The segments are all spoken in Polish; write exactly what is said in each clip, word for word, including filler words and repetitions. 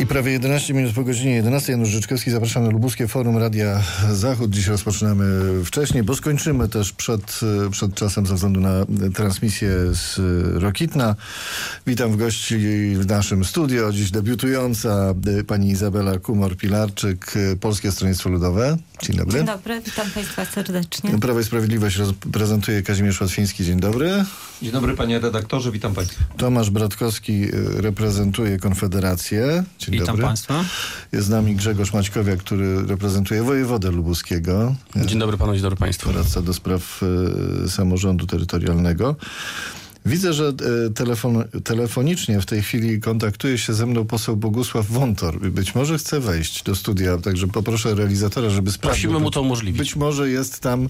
I prawie jedenaście minut po godzinie jedenastej. Janusz Życzkowski, zapraszam na Lubuskie Forum Radia Zachód. Dziś rozpoczynamy wcześniej, bo skończymy też przed, przed czasem ze względu na transmisję z Rokitna. Witam w gości w naszym studio. Dziś debiutująca pani Izabela Kumor-Pilarczyk, Polskie Stronnictwo Ludowe. Dzień dobry. Dzień dobry, witam państwa serdecznie. Prawo i Sprawiedliwość prezentuje Kazimierz Łatwiński. Dzień dobry. Dzień dobry panie redaktorze, witam państwa. Tomasz Bratkowski reprezentuje Konfederację. Dzień witam dobry. Państwa. Jest z nami Grzegorz Maćkowiak, który reprezentuje wojewodę lubuskiego. Dzień dobry panu, dzień dobry państwu. Radca do spraw y, samorządu terytorialnego. Widzę, że telefon, telefonicznie w tej chwili kontaktuje się ze mną poseł Bogusław Wontor. Być może chce wejść do studia, także poproszę realizatora, żeby sprawdził. Prosimy mu to umożliwić. Być może jest tam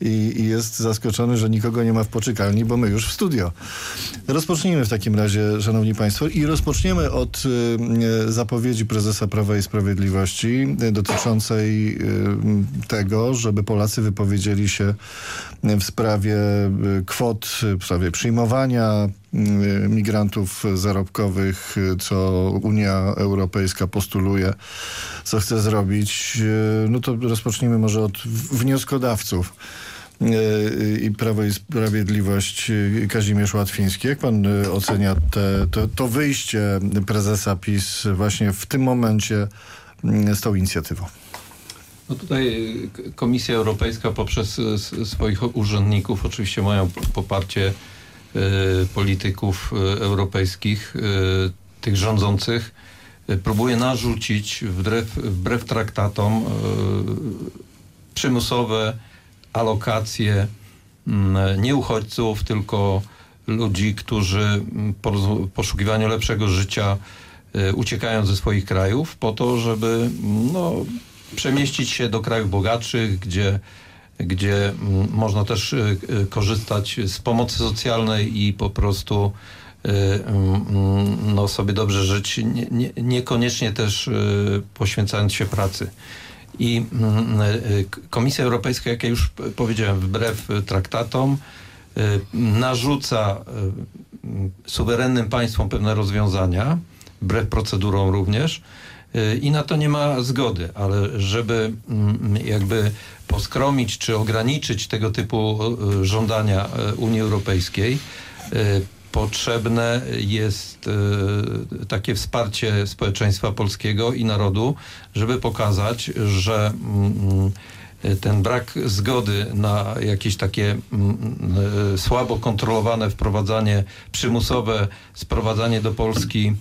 i, i jest zaskoczony, że nikogo nie ma w poczekalni, bo my już w studio. Rozpocznijmy w takim razie, szanowni państwo, i rozpoczniemy od y, zapowiedzi prezesa Prawa i Sprawiedliwości y, dotyczącej y, tego, żeby Polacy wypowiedzieli się w sprawie y, kwot, w sprawie przyjmowania migrantów zarobkowych, co Unia Europejska postuluje, co chce zrobić. No to rozpocznijmy może od wnioskodawców i Prawo i Sprawiedliwość, Kazimierz Łatwiński. Jak pan ocenia te, to, to wyjście prezesa PiS właśnie w tym momencie z tą inicjatywą? No tutaj Komisja Europejska poprzez swoich urzędników oczywiście mają poparcie polityków europejskich, tych rządzących, próbuje narzucić wbrew, wbrew traktatom przymusowe alokacje nie uchodźców, tylko ludzi, którzy w poszukiwaniu lepszego życia uciekają ze swoich krajów po to, żeby no, przemieścić się do krajów bogatszych, gdzie gdzie można też korzystać z pomocy socjalnej i po prostu no, sobie dobrze żyć, nie, nie, niekoniecznie też poświęcając się pracy. I Komisja Europejska, jak ja już powiedziałem, wbrew traktatom narzuca suwerennym państwom pewne rozwiązania, wbrew procedurom również, i na to nie ma zgody, ale żeby jakby poskromić czy ograniczyć tego typu żądania Unii Europejskiej, potrzebne jest takie wsparcie społeczeństwa polskiego i narodu, żeby pokazać, że ten brak zgody na jakieś takie słabo kontrolowane wprowadzanie, przymusowe sprowadzanie do Polski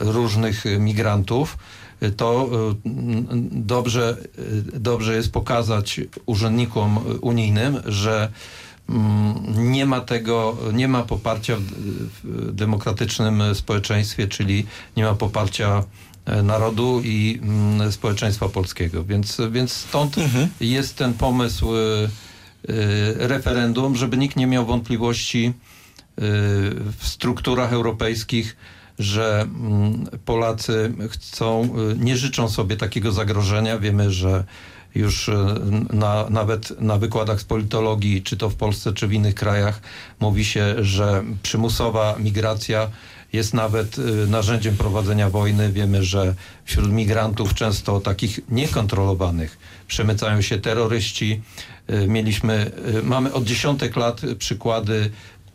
różnych migrantów, to dobrze, dobrze jest pokazać urzędnikom unijnym, że nie ma tego, nie ma poparcia w demokratycznym społeczeństwie, czyli nie ma poparcia narodu i społeczeństwa polskiego. Więc, więc stąd mhm. jest ten pomysł referendum, żeby nikt nie miał wątpliwości w strukturach europejskich, że Polacy chcą, nie życzą sobie takiego zagrożenia. Wiemy, że już na, nawet na wykładach z politologii, czy to w Polsce, czy w innych krajach, mówi się, że przymusowa migracja jest nawet narzędziem prowadzenia wojny. Wiemy, że wśród migrantów często takich niekontrolowanych przemycają się terroryści. Mieliśmy, mamy od dziesiątek lat przykłady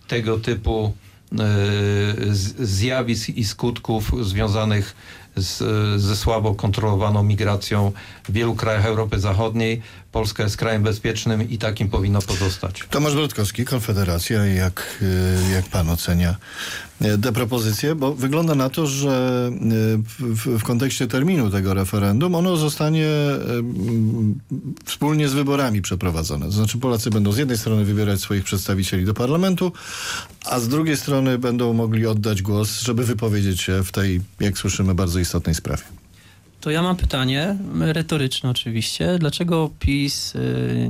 tego typu zjawisk i skutków związanych z, ze słabo kontrolowaną migracją w wielu krajach Europy Zachodniej. Polska jest krajem bezpiecznym i takim powinno pozostać. Tomasz Bratkowski, Konfederacja. Jak, jak pan ocenia te propozycje? Bo wygląda na to, że w, w kontekście terminu tego referendum ono zostanie wspólnie z wyborami przeprowadzone. To znaczy Polacy będą z jednej strony wybierać swoich przedstawicieli do parlamentu, a z drugiej strony będą mogli oddać głos, żeby wypowiedzieć się w tej, jak słyszymy, bardzo istotnej sprawie. To ja mam pytanie, retoryczne oczywiście. Dlaczego PiS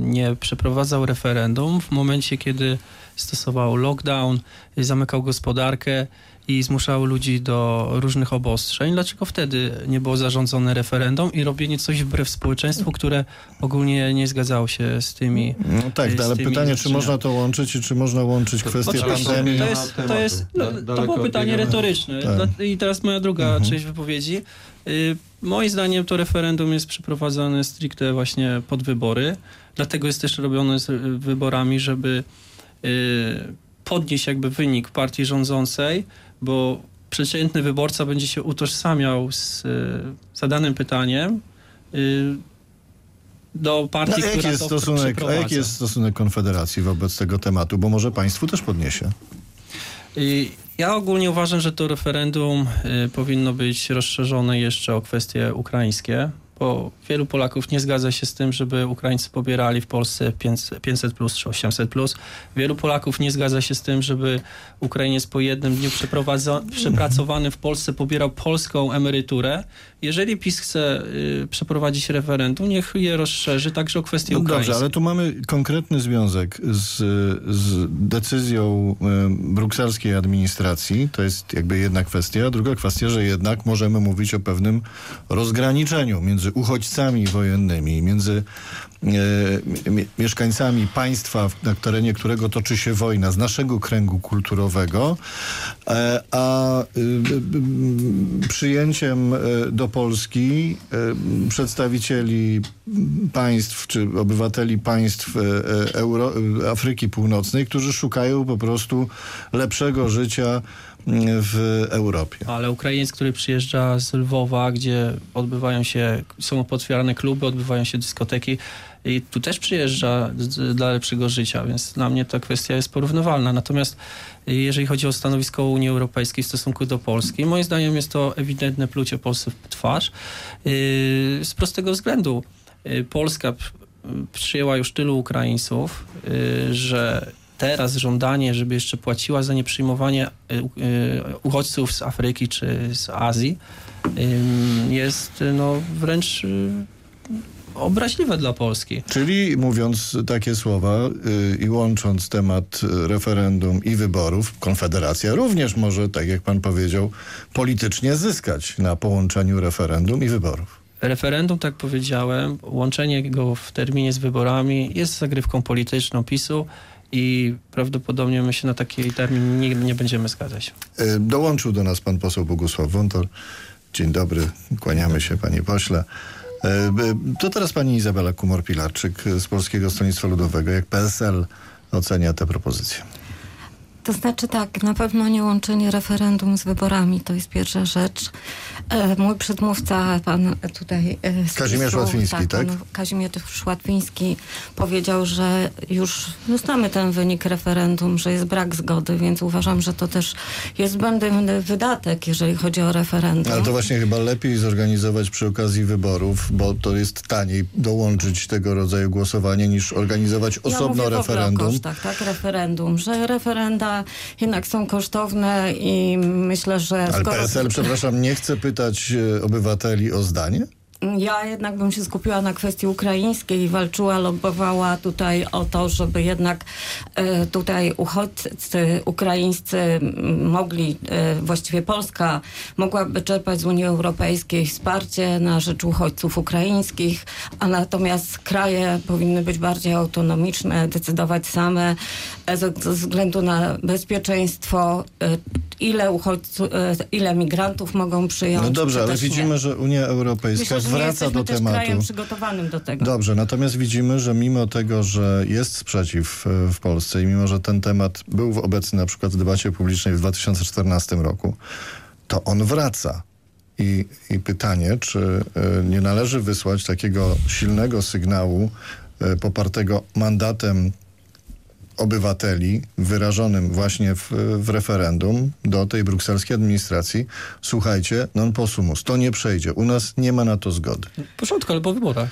nie przeprowadzał referendum w momencie, kiedy stosował lockdown, zamykał gospodarkę i zmuszało ludzi do różnych obostrzeń. Dlaczego wtedy nie było zarządzone referendum i robienie coś wbrew społeczeństwu, które ogólnie nie zgadzało się z tymi... No tak, ale pytanie, czy można to łączyć i czy można łączyć kwestię pandemii? To, jest, to, jest, no, to było pytanie retoryczne. Tak. I teraz moja druga mhm. część wypowiedzi. Y, moim zdaniem to referendum jest przeprowadzane stricte właśnie pod wybory. Dlatego jest też robione z wyborami, żeby y, podnieść jakby wynik partii rządzącej, bo przeciętny wyborca będzie się utożsamiał z y, zadanym pytaniem y, do partii, no, która jaki jest to stosunek, przeprowadza. A jaki jest stosunek Konfederacji wobec tego tematu? Bo może państwu też podniesie. Y, ja ogólnie uważam, że to referendum y, powinno być rozszerzone jeszcze o kwestie ukraińskie, bo wielu Polaków nie zgadza się z tym, żeby Ukraińcy pobierali w Polsce pięćset plus czy osiemset plus. Wielu Polaków nie zgadza się z tym, żeby Ukrainiec po jednym dniu przepracowany w Polsce pobierał polską emeryturę. Jeżeli PiS chce y, przeprowadzić referendum, niech je rozszerzy także o kwestię no ukraińską. Dobrze, ale tu mamy konkretny związek z, z decyzją y, brukselskiej administracji. To jest jakby jedna kwestia. Druga kwestia, że jednak możemy mówić o pewnym rozgraniczeniu między uchodźcami wojennymi, między y, mieszkańcami państwa, na terenie którego toczy się wojna, z naszego kręgu kulturowego, y, a y, y, przyjęciem y, do Polski y, przedstawicieli państw, czy obywateli państw y, Euro, Afryki Północnej, którzy szukają po prostu lepszego życia w Europie. Ale Ukrainiec, który przyjeżdża z Lwowa, gdzie odbywają się, są otwierane kluby, odbywają się dyskoteki i tu też przyjeżdża dla lepszego życia, więc dla mnie ta kwestia jest porównywalna. Natomiast jeżeli chodzi o stanowisko Unii Europejskiej w stosunku do Polski, moim zdaniem jest to ewidentne plucie Polsce w twarz. Yy, z prostego względu. Yy, Polska p- przyjęła już tylu Ukraińców, yy, że teraz żądanie, żeby jeszcze płaciła za nieprzyjmowanie uchodźców z Afryki czy z Azji jest no wręcz obraźliwe dla Polski. Czyli mówiąc takie słowa i łącząc temat referendum i wyborów, Konfederacja również może, tak jak pan powiedział, politycznie zyskać na połączeniu referendum i wyborów. Referendum, tak powiedziałem, łączenie go w terminie z wyborami jest zagrywką polityczną PiSu. I prawdopodobnie my się na taki termin nigdy nie będziemy zgadzać. Dołączył do nas pan poseł Bogusław Wontor. Dzień dobry, kłaniamy się panie pośle. To teraz pani Izabela Kumor-Pilarczyk z Polskiego Stronnictwa Ludowego. Jak P S L ocenia te propozycje? To znaczy tak, na pewno nie łączenie referendum z wyborami, to jest pierwsza rzecz. E, mój przedmówca, pan tutaj... E, z Kazimierz PiSu, Łatwiński, tak? tak? Kazimierz Łatwiński powiedział, że już no, znamy ten wynik referendum, że jest brak zgody, więc uważam, że to też jest zbędny wydatek, jeżeli chodzi o referendum. Ale to właśnie chyba lepiej zorganizować przy okazji wyborów, bo to jest taniej dołączyć tego rodzaju głosowanie, niż organizować osobno ja mówię referendum. O kosztach, tak, referendum, że referenda jednak są kosztowne i myślę, że... Ale skoro... P S L, przepraszam, nie chce pytać obywateli o zdanie? Ja jednak bym się skupiła na kwestii ukraińskiej i walczyła, lobbowała tutaj o to, żeby jednak y, tutaj uchodźcy ukraińscy mogli, y, właściwie Polska mogłaby czerpać z Unii Europejskiej wsparcie na rzecz uchodźców ukraińskich, a natomiast kraje powinny być bardziej autonomiczne, decydować same ze względu na bezpieczeństwo, y, ile uchodźców, y, ile migrantów mogą przyjąć. No dobrze, ale widzimy, nie. że Unia Europejska... Myślę, wraca do też tematu. Krajem przygotowanym do tego. Dobrze, natomiast widzimy, że mimo tego, że jest sprzeciw w Polsce i mimo, że ten temat był obecny na przykład w debacie publicznej w dwa tysiące czternastym roku, to on wraca. I, i pytanie, czy nie należy wysłać takiego silnego sygnału popartego mandatem obywateli wyrażonym właśnie w, w referendum do tej brukselskiej administracji. Słuchajcie, non possumus, to nie przejdzie. U nas nie ma na to zgody. W porządku, ale po wyborach.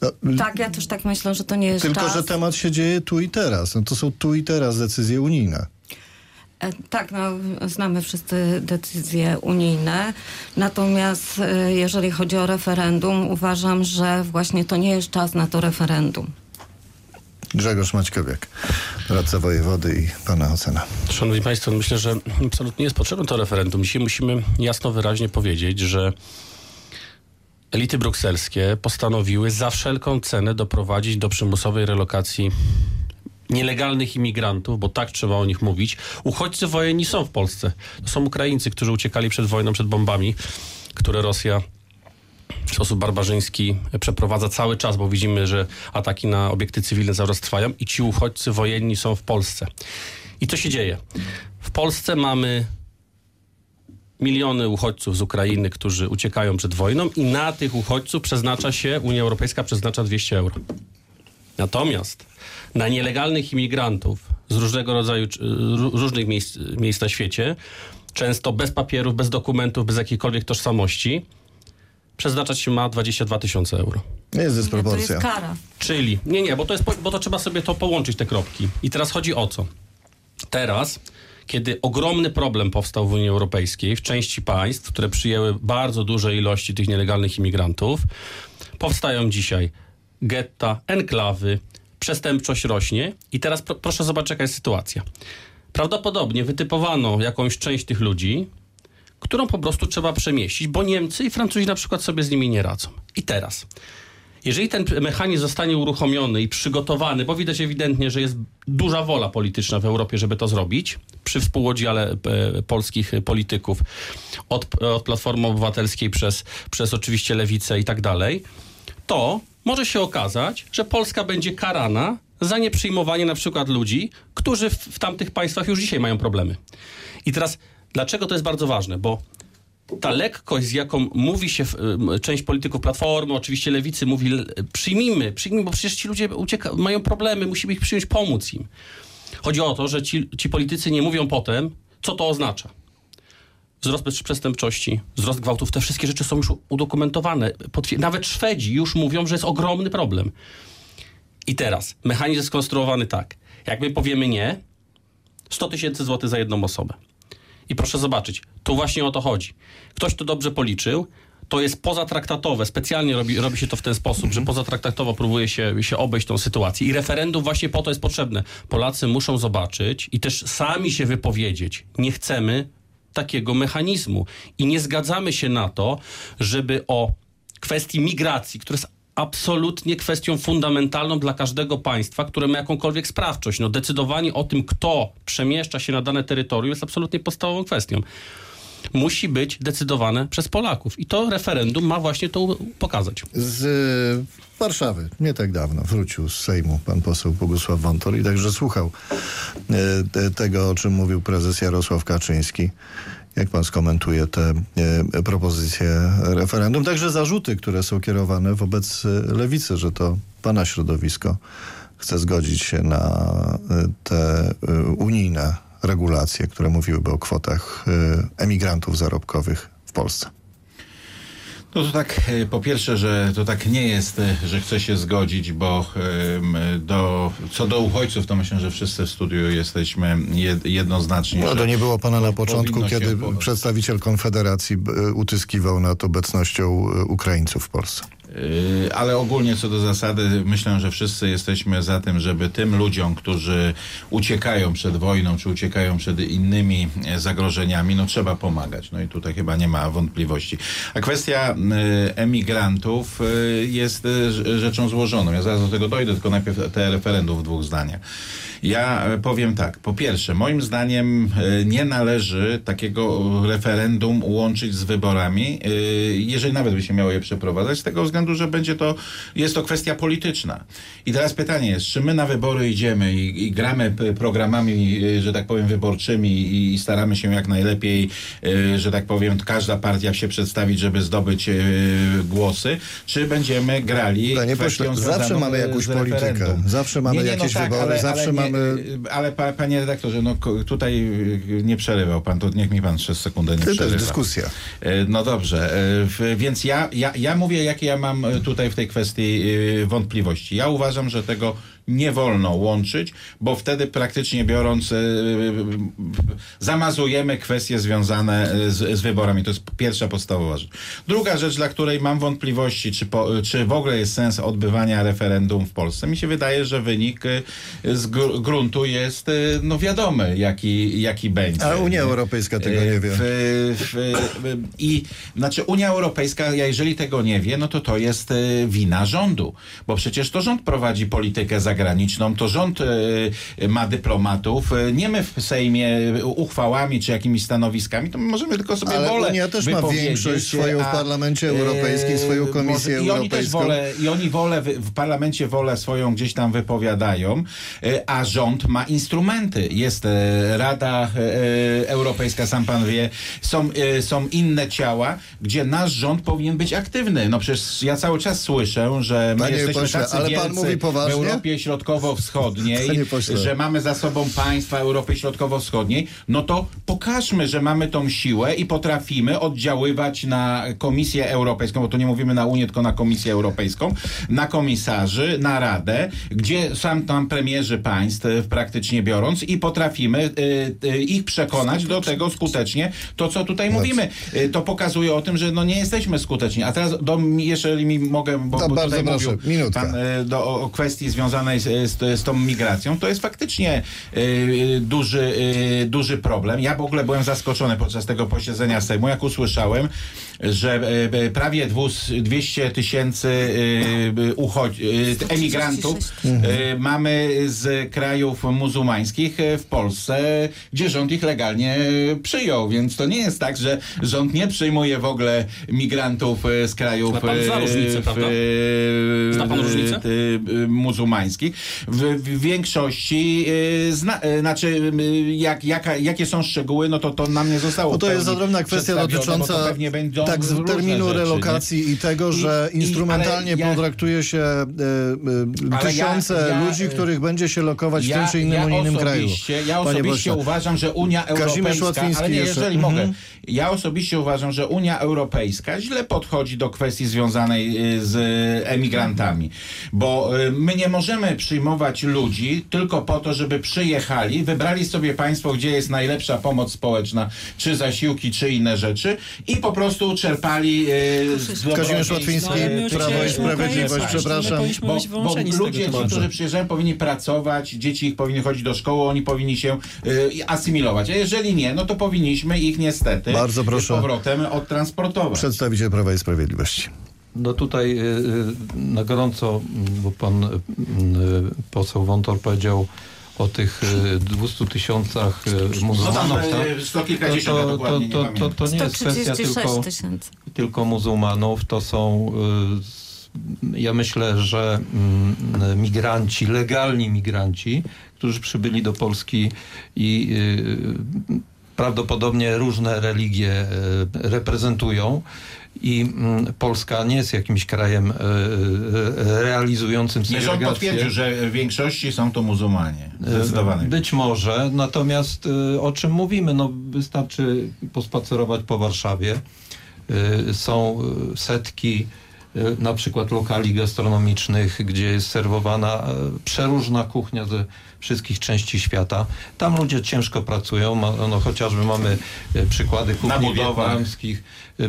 No, tak, ja też tak myślę, że to nie jest tylko, czas. Tylko, że temat się dzieje tu i teraz. No, to są tu i teraz decyzje unijne. Tak, no, znamy wszyscy decyzje unijne, natomiast jeżeli chodzi o referendum, uważam, że właśnie to nie jest czas na to referendum. Grzegorz Maćkowiak, radca wojewody i pana ocena. Szanowni Państwo, myślę, że absolutnie jest potrzebne to referendum. Dzisiaj musimy jasno, wyraźnie powiedzieć, że elity brukselskie postanowiły za wszelką cenę doprowadzić do przymusowej relokacji nielegalnych imigrantów, bo tak trzeba o nich mówić. Uchodźcy wojenni są w Polsce. To są Ukraińcy, którzy uciekali przed wojną, przed bombami, które Rosja w sposób barbarzyński przeprowadza cały czas, bo widzimy, że ataki na obiekty cywilne zaraz trwają i ci uchodźcy wojenni są w Polsce. I co się dzieje? W Polsce mamy miliony uchodźców z Ukrainy, którzy uciekają przed wojną i na tych uchodźców przeznacza się, Unia Europejska przeznacza dwieście euro. Natomiast na nielegalnych imigrantów z różnego rodzaju, różnych miejsc, miejsc na świecie, często bez papierów, bez dokumentów, bez jakiejkolwiek tożsamości, przeznaczać się ma dwadzieścia dwa tysiące euro. Jest dysproporcja. To jest kara. Czyli, nie, nie, bo to, jest, bo to trzeba sobie to połączyć, te kropki. I teraz chodzi o co? Teraz, kiedy ogromny problem powstał w Unii Europejskiej, w części państw, które przyjęły bardzo duże ilości tych nielegalnych imigrantów, powstają dzisiaj getta, enklawy, przestępczość rośnie i teraz pro, proszę zobaczyć, jaka jest sytuacja. Prawdopodobnie wytypowano jakąś część tych ludzi, którą po prostu trzeba przemieścić, bo Niemcy i Francuzi na przykład sobie z nimi nie radzą. I teraz, jeżeli ten mechanizm zostanie uruchomiony i przygotowany, bo widać ewidentnie, że jest duża wola polityczna w Europie, żeby to zrobić, przy współudziale e, polskich polityków, od, od Platformy Obywatelskiej przez, przez oczywiście Lewicę i tak dalej, to może się okazać, że Polska będzie karana za nieprzyjmowanie na przykład ludzi, którzy w, w tamtych państwach już dzisiaj mają problemy. I teraz dlaczego to jest bardzo ważne? Bo ta lekkość, z jaką mówi się część polityków Platformy, oczywiście Lewicy, mówi przyjmijmy, przyjmijmy, bo przecież ci ludzie ucieka, mają problemy, musimy ich przyjąć, pomóc im. Chodzi o to, że ci, ci politycy nie mówią potem, co to oznacza. Wzrost przestępczości, wzrost gwałtów, te wszystkie rzeczy są już udokumentowane. Nawet Szwedzi już mówią, że jest ogromny problem. I teraz mechanizm jest skonstruowany tak. Jak my powiemy nie, sto tysięcy złotych za jedną osobę. I proszę zobaczyć, tu właśnie o to chodzi. Ktoś to dobrze policzył, to jest pozatraktatowe, specjalnie robi, robi się to w ten sposób, że pozatraktatowo próbuje się, się obejść tą sytuację. I referendum właśnie po to jest potrzebne. Polacy muszą zobaczyć i też sami się wypowiedzieć. Nie chcemy takiego mechanizmu. I nie zgadzamy się na to, żeby o kwestii migracji, która jest absolutnie kwestią fundamentalną dla każdego państwa, które ma jakąkolwiek sprawczość. No, decydowanie o tym, kto przemieszcza się na dane terytorium, jest absolutnie podstawową kwestią. Musi być decydowane przez Polaków. I to referendum ma właśnie to pokazać. Z Warszawy nie tak dawno wrócił z Sejmu pan poseł Bogusław Wontor i także słuchał e, tego, o czym mówił prezes Jarosław Kaczyński. Jak pan skomentuje te e, propozycje referendum? Także zarzuty, które są kierowane wobec Lewicy, że to pana środowisko chce zgodzić się na te unijne regulacje, które mówiłyby o kwotach emigrantów zarobkowych w Polsce. No to tak, po pierwsze, że to tak nie jest, że chce się zgodzić, bo do, co do uchodźców, to myślę, że wszyscy w studiu jesteśmy jednoznaczni. No to nie było pana na początku, kiedy po... przedstawiciel Konfederacji utyskiwał nad obecnością Ukraińców w Polsce. Ale ogólnie co do zasady myślę, że wszyscy jesteśmy za tym, żeby tym ludziom, którzy uciekają przed wojną, czy uciekają przed innymi zagrożeniami, no trzeba pomagać. No i tutaj chyba nie ma wątpliwości. A kwestia emigrantów jest rzeczą złożoną. Ja zaraz do tego dojdę, tylko najpierw te referendum w dwóch zdaniach. Ja powiem tak. Po pierwsze, moim zdaniem nie należy takiego referendum łączyć z wyborami, jeżeli nawet by się miało je przeprowadzać, z tego względu, że będzie to, jest to kwestia polityczna. I teraz pytanie jest, czy my na wybory idziemy i, i gramy programami, że tak powiem, wyborczymi i, i staramy się jak najlepiej, y, że tak powiem, każda partia się przedstawić, żeby zdobyć y, głosy, czy będziemy grali... Panie pośle, zawsze mamy jakąś politykę, zawsze mamy nie, nie, jakieś no tak, wybory, ale, zawsze ale nie, mamy... Ale pa, panie redaktorze, no tutaj nie przerywał pan, to niech mi pan przez sekundę nie przerywa. To jest dyskusja. Y, no dobrze, y, więc ja, ja, ja mówię, jakie ja mam tutaj w tej kwestii wątpliwości. Ja uważam, że tego nie wolno łączyć, bo wtedy praktycznie biorąc zamazujemy kwestie związane z, z wyborami. To jest pierwsza podstawowa rzecz. Druga rzecz, dla której mam wątpliwości, czy, po, czy w ogóle jest sens odbywania referendum w Polsce. Mi się wydaje, że wynik z gruntu jest no wiadomy, jaki, jaki będzie. A Unia Europejska tego nie wie. W, w, w, I znaczy Unia Europejska, jeżeli tego nie wie, no to to jest wina rządu, bo przecież to rząd prowadzi politykę zagraniczną, to rząd ma dyplomatów, nie my w Sejmie uchwałami czy jakimiś stanowiskami, to my możemy tylko sobie wolę wypowiedzieć. Unia też ma większość swoją w Parlamencie Europejskim, swoją Komisję Europejską. I oni też wolę, i oni wolę w Parlamencie wolę swoją gdzieś tam wypowiadają, a rząd ma instrumenty. Jest Rada Europejska, sam pan wie, są, są inne ciała, gdzie nasz rząd powinien być aktywny. No przecież ja cały czas słyszę, że my jesteśmy pośle, tacy ale pan mówi poważnie? W Europie Środkowo-Wschodniej, że mamy za sobą państwa Europy Środkowo-Wschodniej, no to pokażmy, że mamy tą siłę i potrafimy oddziaływać na Komisję Europejską, bo to nie mówimy na Unię, tylko na Komisję Europejską, na komisarzy, na Radę, gdzie sam tam premierzy państw praktycznie biorąc i potrafimy y, y, ich przekonać skutecznie. Do tego skutecznie. To, co tutaj no. mówimy, y, to pokazuje o tym, że no nie jesteśmy skuteczni. A teraz, do, jeżeli mi mogę, bo, no, bo bardzo tutaj proszę, mówił minutka. Pan, y, do, o kwestii związanej z, z, z tą migracją, to jest faktycznie y, duży, y, duży problem. Ja w ogóle byłem zaskoczony podczas tego posiedzenia Sejmu, jak usłyszałem, że y, prawie dwieście tysięcy y, y, emigrantów y, mamy z krajów muzułmańskich w Polsce, gdzie rząd ich legalnie przyjął. Więc to nie jest tak, że rząd nie przyjmuje w ogóle migrantów z krajów Zna pan za różnicę, w, prawda? Zna pan różnicę? Muzułmańskich. W, w większości zna, znaczy jak, jaka, jakie są szczegóły, no to to nam nie zostało. Bo to jest odrębna kwestia dotycząca no tak, terminu rzeczy, relokacji nie? i tego, że I, instrumentalnie i, potraktuje się y, y, tysiące ja, ja, ludzi, których będzie się lokować ja, w tym czy innym ja innym kraju. Ja osobiście uważam, że Unia Europejska, ale nie, jeżeli jeszcze. mogę, mhm. ja osobiście uważam, że Unia Europejska źle podchodzi do kwestii związanej z emigrantami, bo my nie możemy przyjmować ludzi tylko po to, żeby przyjechali, wybrali sobie państwo, gdzie jest najlepsza pomoc społeczna, czy zasiłki, czy inne rzeczy i po prostu czerpali z Kazimierz Łatwiński, no, Prawo i Sprawiedliwość, przepraszam. Bo, bo ludzie, ci, którzy przyjeżdżają, powinni pracować, dzieci ich powinni chodzić do szkoły, oni powinni się y, asymilować. A jeżeli nie, no to powinniśmy ich niestety Bardzo proszę. powrotem odtransportować. Przedstawiciel Prawa i Sprawiedliwości. No tutaj y, na gorąco, bo pan y, poseł Wontor powiedział o tych dwustu tysiącach muzułmanów, tak? to, to, to, to, to nie jest kwestia tylko, tylko muzułmanów, to są, ja myślę, że migranci, legalni migranci, którzy przybyli do Polski i prawdopodobnie różne religie reprezentują. I Polska nie jest jakimś krajem realizującym segregację. Rząd potwierdził, że w większości są to muzułmanie. Zdecydowanie. Być może. Natomiast o czym mówimy? No, wystarczy pospacerować po Warszawie. Są setki na przykład lokali gastronomicznych, gdzie jest serwowana przeróżna kuchnia ze wszystkich części świata. Tam ludzie ciężko pracują, no, chociażby mamy przykłady kuchni wietnamskich.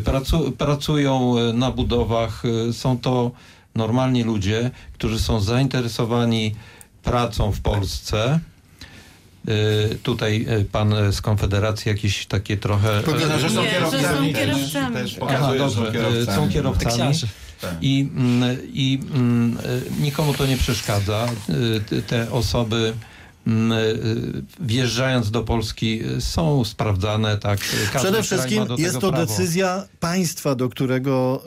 Pracu- pracują na budowach, są to normalni ludzie, którzy są zainteresowani pracą w Polsce. Tutaj pan z Konfederacji jakieś takie trochę... Powiada, że są nie, kierowcami. Że są kierowcami. Też, też pokazuje, Aha, dobrze, kierowcami. Są kierowcami. I, i nikomu to nie przeszkadza. Te osoby wjeżdżając do Polski są sprawdzane, tak? Przede wszystkim jest to prawo. decyzja państwa, do którego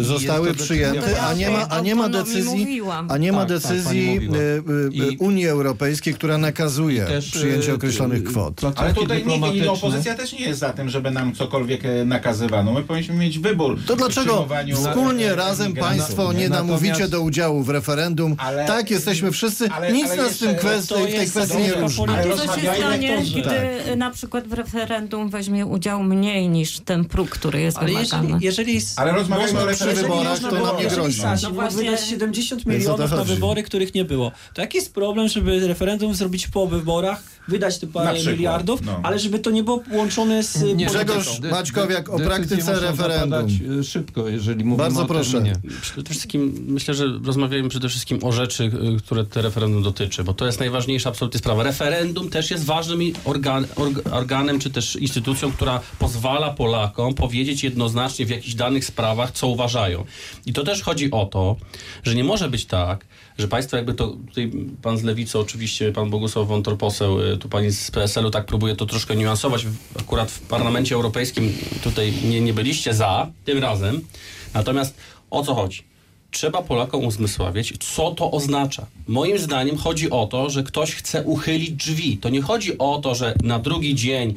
y, zostały przyjęte, a nie ma, a nie ma decyzji, a nie ma decyzji tak, tak, Unii Europejskiej, która nakazuje też, przyjęcie określonych kwot. Ale tutaj nigdy no, opozycja też nie jest za tym, żeby nam cokolwiek nakazywano. My powinniśmy mieć wybór. To dlaczego wspólnie, na, razem państwo nie namówicie do udziału w referendum? Ale, tak, jesteśmy wszyscy. Ale, nic ale nas w tym kwestii, w tej kwestii konfesyjnie różne. A co się stanie, gdy tak. na przykład w referendum weźmie udział mniej niż ten próg, który jest ale wymagany? Jeżeli, jeżeli ale rozmawiajmy o wyborach, to nam nie grozi. No właśnie, wydać siedemdziesiąt milionów na wybory, których nie było. To jaki jest problem, żeby referendum zrobić po wyborach, wydać te parę przykład, miliardów, no. ale żeby to nie było połączone z... Nie, Grzegorz Maćkowiak o praktyce referendum. Szybko, jeżeli mówimy Bardzo o proszę. Przede wszystkim myślę, że rozmawiajmy przede wszystkim o rzeczy, które te referendum dotyczy, bo to jest najważniejsza absolutnie sprawa. Referendum też jest ważnym organ, organ, organem, czy też instytucją, która pozwala Polakom powiedzieć jednoznacznie w jakichś danych sprawach, co uważają. I to też chodzi o to, że nie może być tak, że państwo jakby to, tutaj pan z Lewicy oczywiście, pan Bogusław Wontor, poseł, tu pani z P S L-u tak próbuje to troszkę niuansować, akurat w Parlamencie Europejskim tutaj nie, nie byliście za, tym razem. Natomiast o co chodzi? Trzeba Polakom uzmysławiać, co to oznacza. Moim zdaniem chodzi o to, że ktoś chce uchylić drzwi. To nie chodzi o to, że na drugi dzień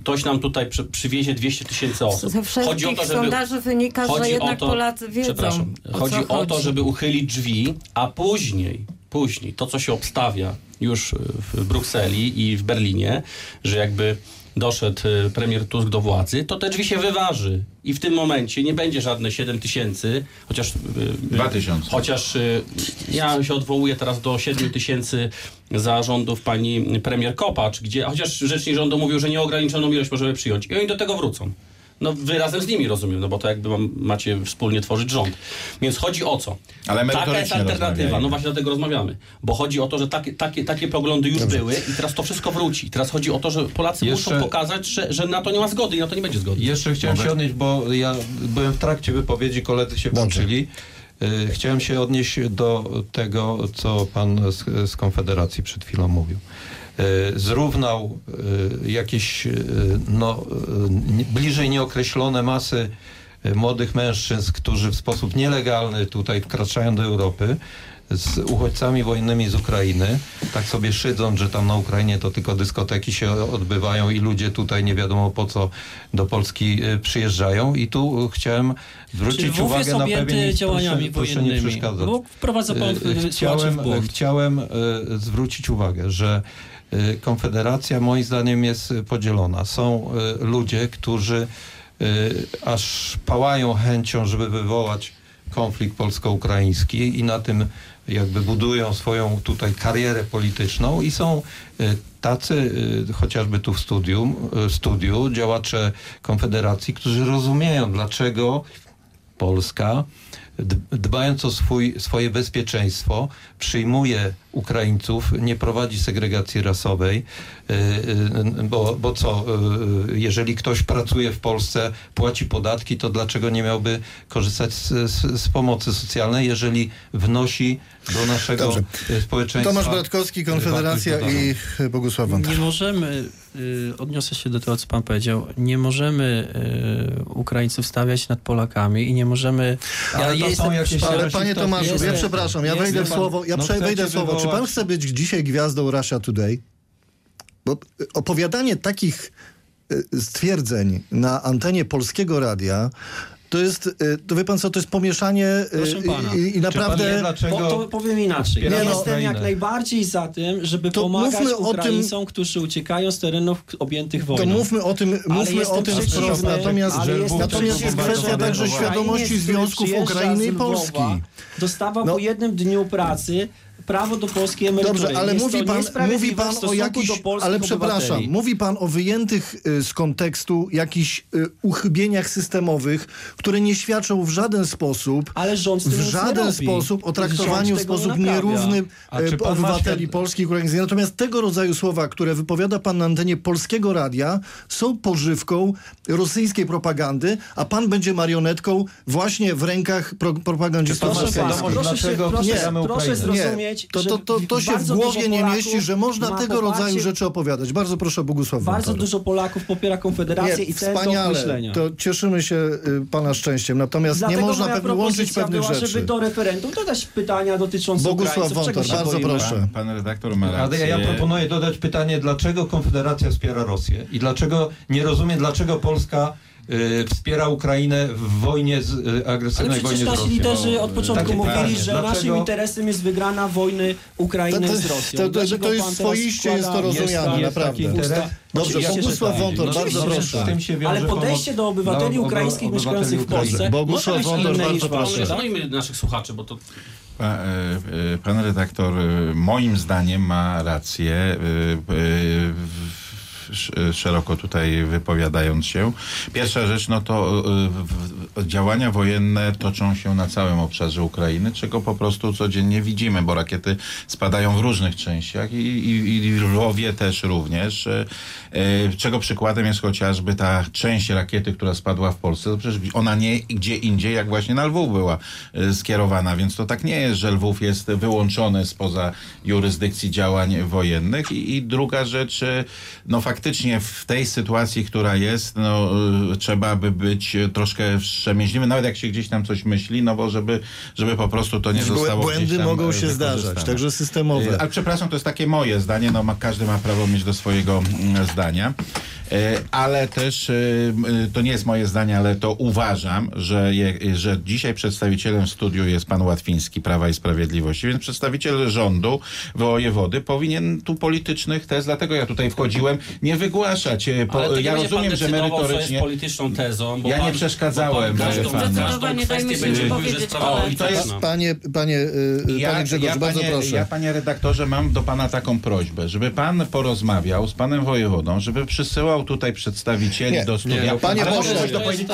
ktoś nam tutaj przy, przywiezie dwieście tysięcy osób. Ze wszystkich chodzi o to, żeby, sondaży wynika, że jednak to, Polacy wiedzą. Przepraszam, o chodzi o to, żeby uchylić drzwi, a później, później to, co się obstawia już w Brukseli i w Berlinie, że jakby doszedł premier Tusk do władzy, to te drzwi się wyważy. I w tym momencie nie będzie żadne siedem tysięcy, chociaż... dwa tysiące. Chociaż ja się odwołuję teraz do siedmiu tysięcy za rządów pani premier Kopacz, gdzie chociaż rzecznik rządu mówił, że nieograniczoną ilość możemy przyjąć. I oni do tego wrócą. No wy razem z nimi, rozumiem, no bo to jakby macie wspólnie tworzyć rząd. Więc chodzi o co? Ale taka jest alternatywa, no właśnie dlatego rozmawiamy. Bo chodzi o to, że takie, takie, takie poglądy już Dobrze. były i teraz to wszystko wróci. Teraz chodzi o to, że Polacy Jeszcze... muszą pokazać, że, że na to nie ma zgody i na to nie będzie zgody. Jeszcze chciałem Dobrze. się odnieść, bo ja byłem w trakcie wypowiedzi, koledzy się włączyli. Chciałem się odnieść do tego, co pan z, z Konfederacji przed chwilą mówił. Zrównał jakieś no, bliżej nieokreślone masy młodych mężczyzn, którzy w sposób nielegalny tutaj wkraczają do Europy, z uchodźcami wojennymi z Ukrainy. Tak sobie szydzą, że tam na Ukrainie to tylko dyskoteki się odbywają i ludzie tutaj nie wiadomo po co do Polski przyjeżdżają. I tu chciałem zwrócić Czyli uwagę na pewien... działaniami proszę, proszę nie przeszkadzać. Bo wprowadza pan chciałem, chciałem zwrócić uwagę, że Konfederacja moim zdaniem jest podzielona. Są ludzie, którzy aż pałają chęcią, żeby wywołać konflikt polsko-ukraiński i na tym jakby budują swoją tutaj karierę polityczną i są tacy, chociażby tu w studium, studiu, działacze Konfederacji, którzy rozumieją, dlaczego Polska, dbając o swój, swoje bezpieczeństwo, przyjmuje Ukraińców, nie prowadzi segregacji rasowej, bo, bo co, jeżeli ktoś pracuje w Polsce, płaci podatki, to dlaczego nie miałby korzystać z, z, z pomocy socjalnej, jeżeli wnosi do naszego Dobrze. społeczeństwa. Tomasz Bratkowski, Konfederacja i Bogusław Wontor. Nie możemy, odniosę się do tego, co pan powiedział, nie możemy Ukraińców stawiać nad Polakami i nie możemy... Ale, ja jestem, jakieś ale panie Tomaszu, jestem, ja przepraszam, ja wejdę w słowo, ja no wejdę słowo. Czy pan chce być dzisiaj gwiazdą Russia Today? Bo opowiadanie takich stwierdzeń na antenie Polskiego Radia to jest, to wie pan co, to jest pomieszanie i, i naprawdę... Dlaczego... Bo to powiem inaczej. Nie, no, jestem jak najbardziej za tym, żeby to pomagać Ukraińcom, tym, którzy uciekają z terenów objętych wojną. To mówmy o tym, mówmy o tym wprost. Natomiast, natomiast jest kwestia także świadomości związków Ukrainy i Polski. Dostawa no. po jednym dniu pracy prawo do polskiej emerytury. Dobrze, ale mówi pan, mówi pan o jakichś... Ale przepraszam, obywateli. mówi pan o wyjętych y, z kontekstu jakichś y, uchybieniach systemowych, które nie świadczą w żaden sposób, ale rząd w żaden sposób o traktowaniu w sposób nie nierówny y, obywateli ten... polskich Ukraińców. Natomiast tego rodzaju słowa, które wypowiada pan na antenie Polskiego Radia, są pożywką rosyjskiej propagandy, a pan będzie marionetką właśnie w rękach pro propagandzistów. Proszę, proszę zrozumieć, To, to, to, to się w głowie nie mieści, że można ma tego poparcie, rodzaju rzeczy opowiadać. Bardzo proszę, Bogusław Wontor. Bardzo dużo Polaków popiera Konfederację nie, i ten to myślenia. To cieszymy się y, pana szczęściem. Natomiast Dlatego nie można pewnie łączyć pewnych była, rzeczy. Żeby do referendum dodać pytania dotyczące Bogusław Wontor, bardzo boimy. proszę. Pan redaktor ma rację. Ja proponuję dodać pytanie, dlaczego Konfederacja wspiera Rosję i dlaczego nie rozumiem, dlaczego Polska y, wspiera Ukrainę w wojnie, z, y, agresywnej wojnie z Rosją. Ale przecież nasi liderzy od początku mówili, pytanie, że dlaczego naszym interesem jest wygrana wojny Ukrainy to, to, z Rosją. To, to, to jest swoiście, jest to rozumiane, naprawdę. Dobrze, Bogusław Wontor, bardzo proszę. Ale podejście do obywateli ukraińskich mieszkających w Polsce... Bogusław Wontor, bardzo proszę. Szanujmy naszych słuchaczy, bo to... Pan redaktor moim zdaniem ma rację, szeroko tutaj wypowiadając się. Pierwsza rzecz, no to działania wojenne toczą się na całym obszarze Ukrainy, czego po prostu codziennie widzimy, bo rakiety spadają w różnych częściach i, i, i w Lwowie też również, czego przykładem jest chociażby ta część rakiety, która spadła w Polsce. To przecież ona nie gdzie indziej, jak właśnie na Lwów była skierowana, więc to tak nie jest, że Lwów jest wyłączony spoza jurysdykcji działań wojennych. I, i druga rzecz, no faktycznie Faktycznie w tej sytuacji, która jest, no, trzeba by być troszkę wstrzemięźliwy, nawet jak się gdzieś tam coś myśli, no bo żeby, żeby po prostu to nie zostało błędy gdzieś tam mogą się zdarzać, także systemowe. Ale przepraszam, to jest takie moje zdanie, no ma, każdy ma prawo mieć do swojego zdania. Ale też, to nie jest moje zdanie, ale to uważam, że, je, że dzisiaj przedstawicielem studiu jest pan Łatwiński, Prawa i Sprawiedliwości, więc przedstawiciel rządu, wojewody powinien tu politycznych tez, dlatego ja tutaj wchodziłem, nie wygłaszać. Po, ja rozumiem, że merytorycznie... polityczną tezą, bo ja pan, nie przeszkadzałem. Bo pan, każdą, zdecydowanie dajmy się wypowiedzieć. Panie, panie, ja, panie Grzegorz, ja, bardzo panie, proszę. Ja, panie redaktorze, mam do pana taką prośbę, żeby pan porozmawiał z panem wojewodą, żeby przysyłał tutaj przedstawicieli nie, do studia. Nie, panie pośle,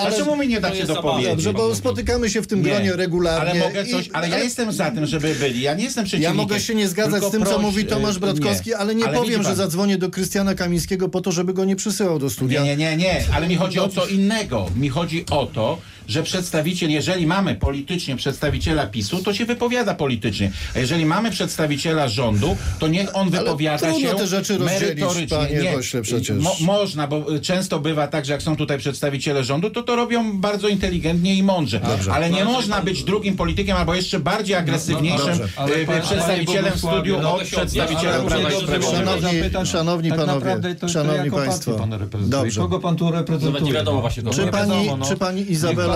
a czemu mi nie dacie dopowiedzieć? Dobrze, bo spotykamy się w tym gronie nie, regularnie. Ale, mogę coś, i, ale ja ale... jestem za tym, żeby byli. Ja nie jestem przeciwnikiem. Ja mogę się nie zgadzać tylko z tym, proś, co mówi Tomasz Bratkowski, nie, ale nie ale powiem, że pan... zadzwonię do Krystiana Kamińskiego po to, żeby go nie przysyłał do studia. Nie, nie, nie, nie. Ale mi chodzi o co innego. Mi chodzi o to, że przedstawiciel, jeżeli mamy politycznie przedstawiciela PiSu, to się wypowiada politycznie. A jeżeli mamy przedstawiciela rządu, to niech on wypowiada ale się te rzeczy merytorycznie. Panie nie, pośle, przecież. Mo, można, bo często bywa tak, że jak są tutaj przedstawiciele rządu, to to robią bardzo inteligentnie i mądrze. Dobrze. Ale nie no, można być drugim politykiem albo jeszcze bardziej agresywniejszym no, no, ale pan, przedstawicielem ale studiu no, od przedstawiciela Prawa i Sprawiedliwości. Szanowni panowie, szanowni państwo. Dobrze. Kogo pan tu reprezentuje? Nie wiadomo właśnie. Czy pani, czy pani Izabela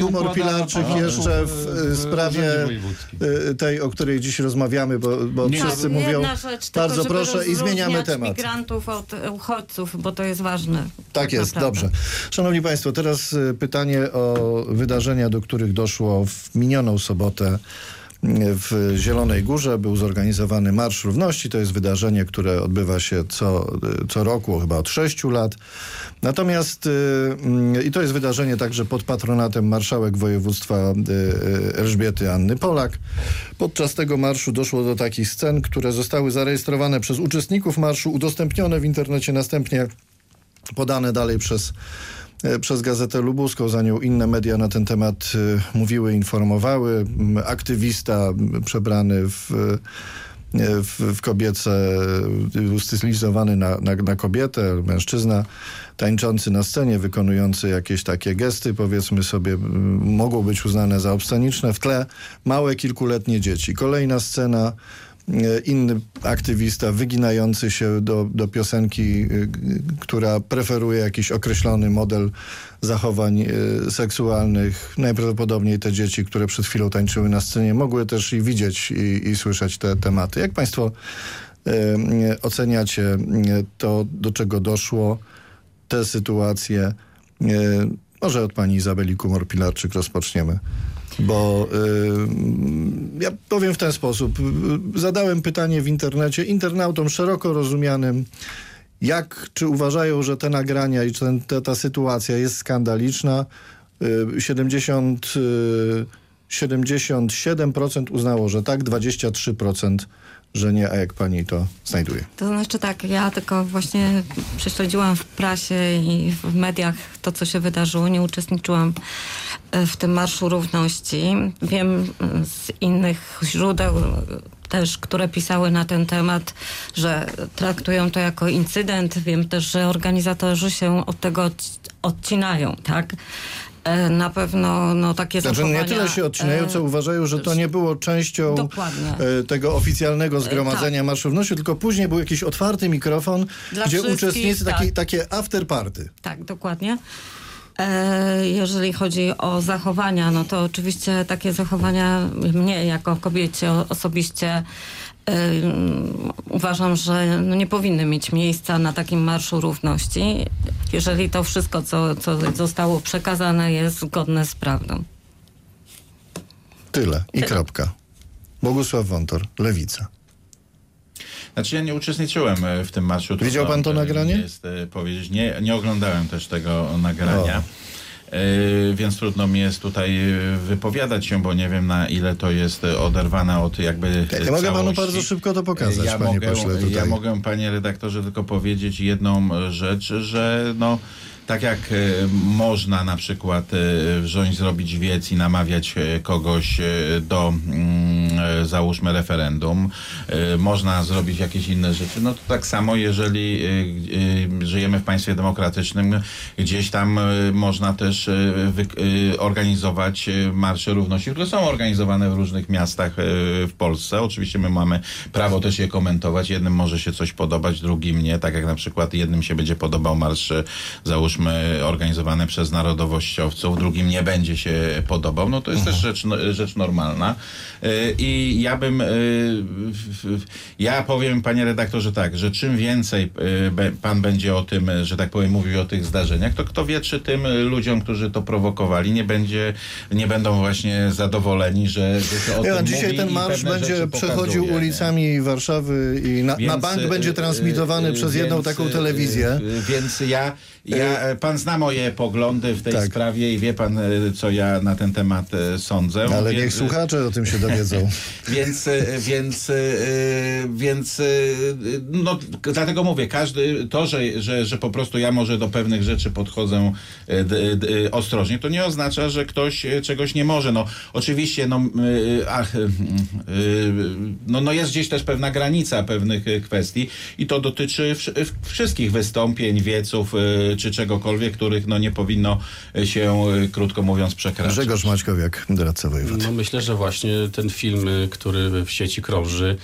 Kumor-Pilarczyk jeszcze w sprawie tej, o której dziś rozmawiamy, bo, bo wszyscy mówią, rzecz, bardzo proszę i zmieniamy temat. Migrantów od uchodźców, bo to jest ważne. Tak jest, naprawdę. Dobrze. Szanowni państwo, teraz pytanie o wydarzenia, do których doszło w minioną sobotę w Zielonej Górze. Był zorganizowany Marsz Równości. To jest wydarzenie, które odbywa się co, co roku, chyba od sześciu lat. Natomiast i to jest wydarzenie także pod patronatem marszałek województwa Elżbiety Anny Polak. Podczas tego marszu doszło do takich scen, które zostały zarejestrowane przez uczestników marszu, udostępnione w internecie, następnie podane dalej przez przez Gazetę Lubuską, za nią inne media na ten temat mówiły, informowały. Aktywista przebrany w, w, w kobiece, stylizowany na, na, na kobietę, mężczyzna tańczący na scenie, wykonujący jakieś takie gesty, powiedzmy sobie, mogą być uznane za obsceniczne. W tle małe, kilkuletnie dzieci. Kolejna scena. Inny aktywista wyginający się do, do piosenki, która preferuje jakiś określony model zachowań seksualnych. Najprawdopodobniej te dzieci, które przed chwilą tańczyły na scenie, mogły też i widzieć i, i słyszeć te tematy. Jak państwo y, oceniacie to, do czego doszło, te sytuacje? Y, może od pani Izabeli Kumor-Pilarczyk rozpoczniemy. Bo y, ja powiem w ten sposób. Zadałem pytanie w internecie internautom szeroko rozumianym, jak, czy uważają, że te nagrania i ten, ta, ta sytuacja jest skandaliczna. Y, siedemdziesiąt siedem procent uznało, że tak, dwadzieścia trzy procent że nie, a jak pani to znajduje? To znaczy tak, ja tylko właśnie prześledziłam w prasie i w mediach to, co się wydarzyło. Nie uczestniczyłam w tym Marszu Równości. Wiem z innych źródeł też, które pisały na ten temat, że traktują to jako incydent. Wiem też, że organizatorzy się od tego odcinają, tak? Na pewno no, takie znaczy, zachowania... nie tyle się odcinają, co uważają, że to nie było częścią dokładnie tego oficjalnego zgromadzenia tak. Marszu Równości, tylko później był jakiś otwarty mikrofon, dla gdzie uczestnicy, tak. taki, takie after party. Tak, dokładnie. Jeżeli chodzi o zachowania, no to oczywiście takie zachowania mnie jako kobiecie osobiście uważam, że nie powinny mieć miejsca na takim Marszu Równości, jeżeli to wszystko, co, co zostało przekazane, jest zgodne z prawdą. Tyle i kropka. Bogusław Wontor, Lewica. Znaczy ja nie uczestniczyłem w tym marszu. Widział pan to nagranie? Jest, powiedzieć. Nie, nie oglądałem też tego nagrania. Yy, więc trudno mi jest tutaj wypowiadać się, bo nie wiem, na ile to jest oderwane od jakby tak, ja mogę panu bardzo szybko to pokazać, ja panie mogę, pośle. Tutaj. Ja mogę, panie redaktorze, tylko powiedzieć jedną rzecz, że no, tak jak można na przykład wziąć, zrobić wiec i namawiać kogoś do załóżmy referendum, można zrobić jakieś inne rzeczy, no to tak samo jeżeli żyjemy w państwie demokratycznym, gdzieś tam można też organizować marsze równości, które są organizowane w różnych miastach w Polsce. Oczywiście my mamy prawo też je komentować, jednym może się coś podobać, drugim nie, tak jak na przykład jednym się będzie podobał marsz załóżmy organizowane przez narodowościowców, drugim nie będzie się podobał, no to jest Aha. też rzecz, rzecz normalna. I ja bym, ja powiem, panie redaktorze, tak, że czym więcej pan będzie o tym, że tak powiem, mówił o tych zdarzeniach, to kto wie, czy tym ludziom, którzy to prowokowali, nie będzie, nie będą właśnie zadowoleni, że o ja, tym dzisiaj mówi ten marsz będzie przechodził pokazuje, ulicami nie? Warszawy i na, więc, na bank będzie transmitowany więc, przez jedną taką telewizję. Więc ja, ja pan zna moje poglądy w tej tak. sprawie i wie pan, co ja na ten temat sądzę. Ale więc... niech słuchacze o tym się dowiedzą. więc, więc, więc, no dlatego mówię, każdy, to, że, że, że po prostu ja może do pewnych rzeczy podchodzę d, d, ostrożnie, to nie oznacza, że ktoś czegoś nie może. No oczywiście, no, ach, no, no jest gdzieś też pewna granica pewnych kwestii i to dotyczy wszystkich wystąpień, wieców, czy czegokolwiek, których no nie powinno się, krótko mówiąc, przekraczać. Grzegorz Maćkowiak, doradca wojewody. No myślę, że właśnie ten film, który w sieci krąży,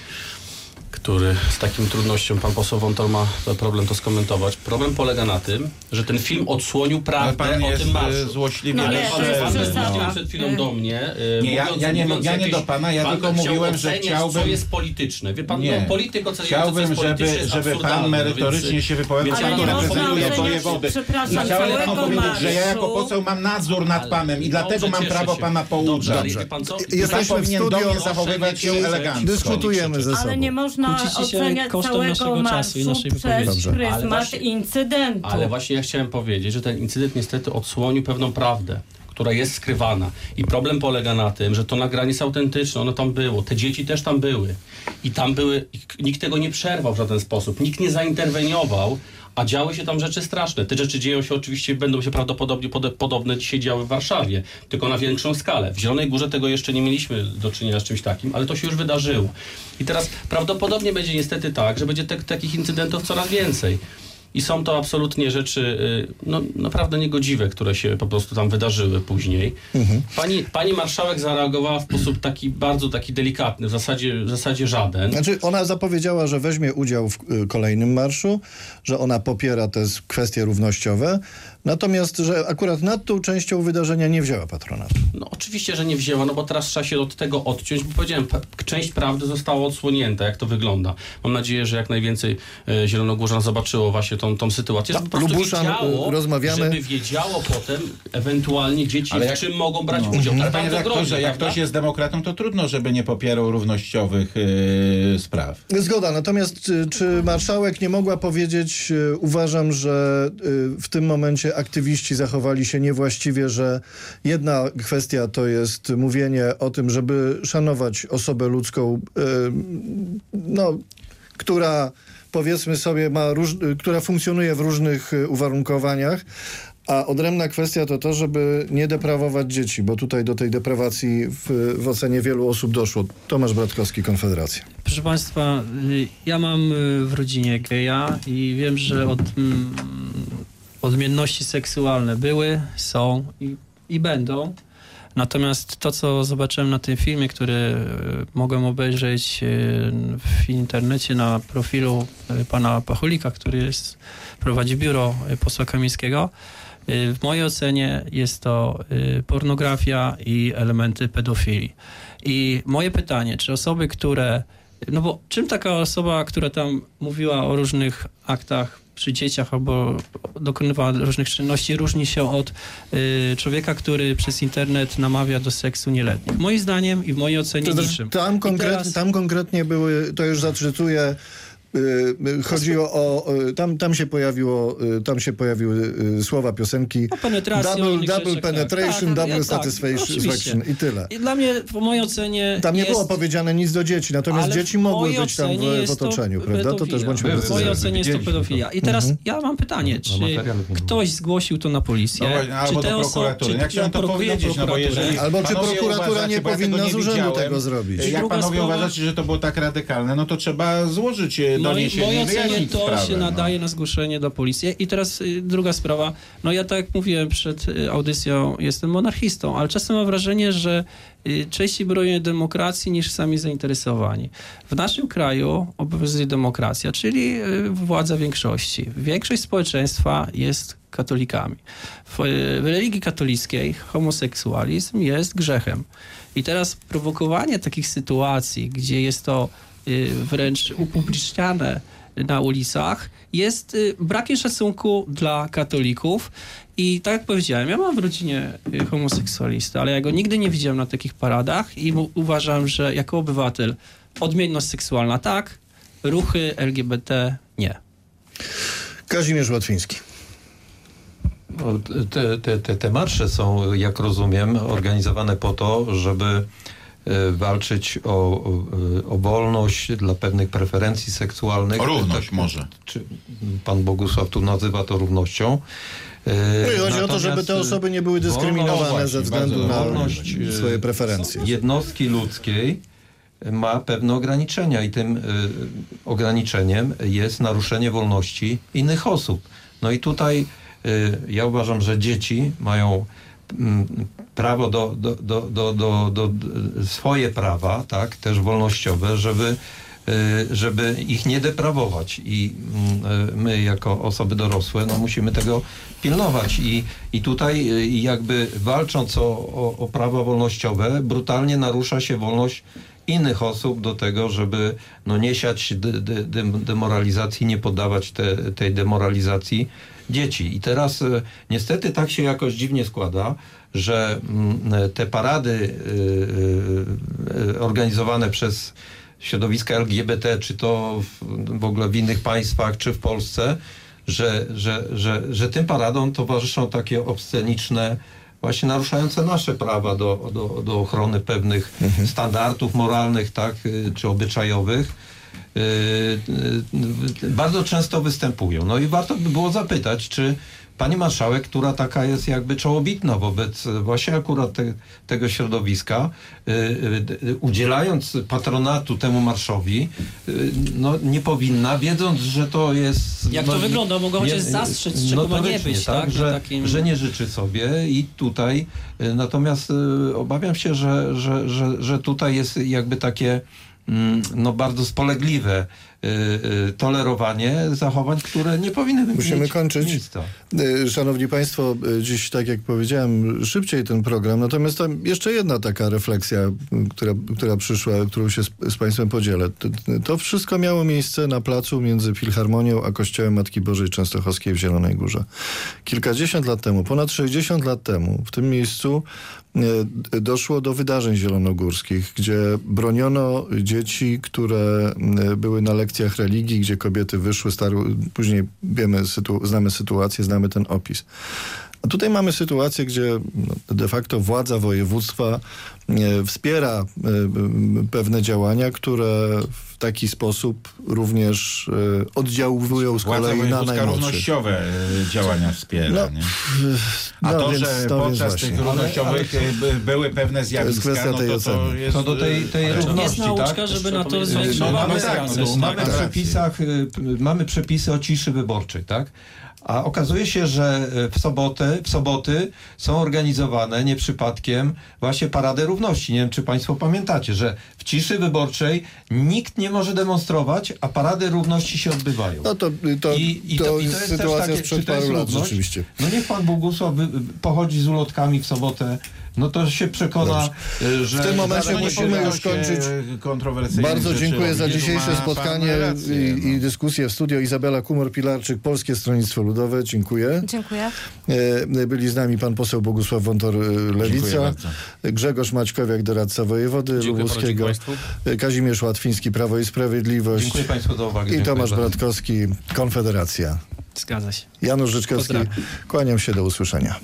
który z takim trudnością pan poseł Wontor ma problem to skomentować. Problem polega na tym, że ten film odsłonił prawdę pan o tym marszu. Złośliwie no, ale pan, pan no. przed chwilą do mnie. Nie, mówiąc, ja, ja, nie, mówiąc, ja nie do pana, ja pan tylko mówiłem, że chciałbym... co jest polityczne. Wie pan, nie. No, polityk oceniający, co jest polityczne, żeby, jest żeby pan merytorycznie więc, się wypowiadał. Ja go reprezentuję wojewody. Chciałem panu powiedzieć, że ja jako poseł mam nadzór nad panem i dlatego mam prawo pana pouczać. Jesteśmy w studiu, zachowywać się elegancko. Dyskutujemy ze sobą. Ale nie można oceniać całego marszu przez pryzmat incydentu. Ale właśnie ja chciałem powiedzieć, że ten incydent niestety odsłonił pewną prawdę, która jest skrywana. I problem polega na tym, że to nagranie jest autentyczne, ono tam było, te dzieci też tam były. I tam były, nikt tego nie przerwał w żaden sposób, nikt nie zainterweniował, a działy się tam rzeczy straszne. Te rzeczy dzieją się oczywiście, będą się prawdopodobnie pod, podobne dzisiaj działy w Warszawie, tylko na większą skalę. W Zielonej Górze tego jeszcze nie mieliśmy do czynienia z czymś takim, ale to się już wydarzyło. I teraz prawdopodobnie będzie niestety tak, że będzie te, takich incydentów coraz więcej. I są to absolutnie rzeczy no, naprawdę niegodziwe, które się po prostu tam wydarzyły później. Mhm. Pani, pani marszałek zareagowała w sposób taki bardzo taki delikatny, w zasadzie, w zasadzie żaden. Znaczy ona zapowiedziała, że weźmie udział w kolejnym marszu, że ona popiera te kwestie równościowe, natomiast, że akurat nad tą częścią wydarzenia nie wzięła patronatu. No oczywiście, że nie wzięła, no bo teraz trzeba się od tego odciąć, bo powiedziałem, część prawdy została odsłonięta, jak to wygląda. Mam nadzieję, że jak najwięcej e, zielonogórzan zobaczyło właśnie tą, tą sytuację, Ta, po prostu Lubuszan, wiedziało, rozmawiamy. żeby wiedziało potem ewentualnie dzieci, ale jak, w czym mogą brać no, udział. No, panie redaktorze, jak ktoś jest demokratą, to trudno, żeby nie popierał równościowych yy, spraw. Zgoda, natomiast czy, czy marszałek nie mogła powiedzieć, yy, uważam, że yy, w tym momencie aktywiści zachowali się niewłaściwie, że jedna kwestia to jest mówienie o tym, żeby szanować osobę ludzką, yy, no, która powiedzmy sobie, ma róż... która funkcjonuje w różnych uwarunkowaniach, a odrębna kwestia to to, żeby nie deprawować dzieci, bo tutaj do tej deprawacji w, w ocenie wielu osób doszło. Tomasz Bratkowski, Konfederacja. Proszę państwa, ja mam w rodzinie geja i wiem, że od... odmienności seksualne były, są i, i będą. Natomiast to, co zobaczyłem na tym filmie, który mogłem obejrzeć w internecie na profilu pana Pachulika, który jest, prowadzi biuro posła Kamińskiego, W mojej ocenie jest to pornografia i elementy pedofilii. I moje pytanie, czy osoby, które... No bo czym taka osoba, która tam mówiła o różnych aktach przy dzieciach albo dokonywała różnych czynności, różni się od y, człowieka, który przez internet namawia do seksu nieletnich. Moim zdaniem i w mojej ocenie to niczym. Tam, konkret, teraz... tam konkretnie były, to już zacytuję, y, chodziło o, tam, tam się pojawiło, tam się pojawiły słowa piosenki double, double penetration, tak, double satisfaction tak, i tyle. I dla mnie, w mojej ocenie tam nie jest... było powiedziane nic do dzieci, natomiast ale dzieci mogły być tam w, w otoczeniu, to prawda? To też bądźmy precyzyjni. W mojej ocenie jest to pedofilia. I teraz mhm. ja mam pytanie, czy ktoś zgłosił to na policję? No, albo czy do prokuratury. Jak chciałem to powiedzieć, no bo jeżeli... Albo czy prokuratura nie powinna z urzędu tego zrobić? Jak panowie uważacie, że to było tak radykalne, no to trzeba złożyć doniesienie. Moje ocenie to sprawę, się nadaje no. na zgłoszenie do policji. I teraz y, druga sprawa. No ja tak jak mówiłem przed y, audycją, jestem monarchistą, ale czasem mam wrażenie, że y, częściej bronię demokracji niż sami zainteresowani. W naszym kraju obowiązuje demokracja, czyli y, władza większości. Większość społeczeństwa jest katolikami. W, y, w religii katolickiej homoseksualizm jest grzechem. I teraz prowokowanie takich sytuacji, gdzie jest to wręcz upubliczniane na ulicach, jest brakiem szacunku dla katolików. I tak jak powiedziałem, ja mam w rodzinie homoseksualistę, ale ja go nigdy nie widziałem na takich paradach i uważam, że jako obywatel odmienność seksualna tak, ruchy L G B T nie. Kazimierz Łatwiński. No, te, te, te, te marsze są, jak rozumiem, organizowane po to, żeby walczyć o, o wolność dla pewnych preferencji seksualnych. O równość tak, może. Czy pan Bogusław tu nazywa to równością. No i chodzi o to, żeby te osoby nie były dyskryminowane wolność, właśnie, ze względu na wolność, swoje preferencje. Jednostki ludzkiej ma pewne ograniczenia i tym ograniczeniem jest naruszenie wolności innych osób. No i tutaj ja uważam, że dzieci mają prawo do, do, do, do, do, do swoje prawa, tak, też wolnościowe, żeby, żeby ich nie deprawować i my jako osoby dorosłe no, musimy tego pilnować i, i tutaj jakby walcząc o, o, o prawa wolnościowe brutalnie narusza się wolność innych osób do tego, żeby no, nie siać de, de, de, demoralizacji, nie poddawać te, tej demoralizacji dzieci. I teraz e, niestety tak się jakoś dziwnie składa, że m, te parady y, y, organizowane przez środowiska L G B T, czy to w, w ogóle w innych państwach, czy w Polsce, że, że, że, że tym paradom towarzyszą takie obsceniczne, właśnie naruszające nasze prawa do, do, do ochrony pewnych mhm. standardów moralnych, tak, czy obyczajowych, yy, yy, bardzo często występują. No i warto by było zapytać, czy pani marszałek, która taka jest jakby czołobitna wobec właśnie akurat te, tego środowiska, yy, yy, udzielając patronatu temu marszowi, yy, no nie powinna, wiedząc, że to jest... Jak no, to wygląda? Mogą chociaż zastrzec, czego ma nie być, tak? tak? Że, takim... że nie życzy sobie i tutaj, yy, natomiast yy, obawiam się, że, że, że, że tutaj jest jakby takie yy, no bardzo spolegliwe tolerowanie zachowań, które nie powinny być. Musimy kończyć. Miejsca. Szanowni Państwo, dziś, tak jak powiedziałem, szybciej ten program, natomiast tam jeszcze jedna taka refleksja, która, która przyszła, którą się z, z Państwem podzielę. To wszystko miało miejsce na placu między Filharmonią a Kościołem Matki Bożej Częstochowskiej w Zielonej Górze. Kilkadziesiąt lat temu, ponad sześćdziesiąt lat temu w tym miejscu doszło do wydarzeń zielonogórskich, gdzie broniono dzieci, które były na lekcji religii, gdzie kobiety wyszły, starły, później wiemy, sytu, znamy sytuację, znamy ten opis. A tutaj mamy sytuację, gdzie de facto władza województwa wspiera pewne działania, które w taki sposób również oddziałują z kolei na najmłodszych. Równościowe działania wspiera. No, a no, to, więc, że to podczas tych równościowych ale, ale to, były pewne zjawiska, to jest no to, to jest... No do tej, tej równości, jest nauczka, tak? żeby na to zwiększować. No, no, no, tak, no, mamy, tak, mamy, tak, mamy przepisy o ciszy wyborczej, tak? A okazuje się, że w sobotę, w soboty są organizowane nie przypadkiem właśnie parady równości. Nie wiem, czy Państwo pamiętacie, że w ciszy wyborczej nikt nie może demonstrować, a parady równości się odbywają. No to, to, I, i to, to, i to jest sytuacja takie, sprzed paru lat rzeczywiście. No niech Pan Bogusław pochodzi z ulotkami w sobotę. No to się przekona, dobrze, że... W tym momencie musimy już kończyć. Bardzo dziękuję za dzisiejsze spotkanie i, i dyskusję w studio. Izabela Kumor-Pilarczyk, Polskie Stronnictwo Ludowe. Dziękuję. Dziękuję. Byli z nami pan poseł Bogusław Wontor, Lewica. Grzegorz Maćkowiak, doradca wojewody lubuskiego. Kazimierz Łatwiński, Prawo i Sprawiedliwość. Dziękuję Państwu za uwagę. I Tomasz Bratkowski, Konfederacja. Zgadza się. Janusz Życzkowski, kłaniam się, do usłyszenia.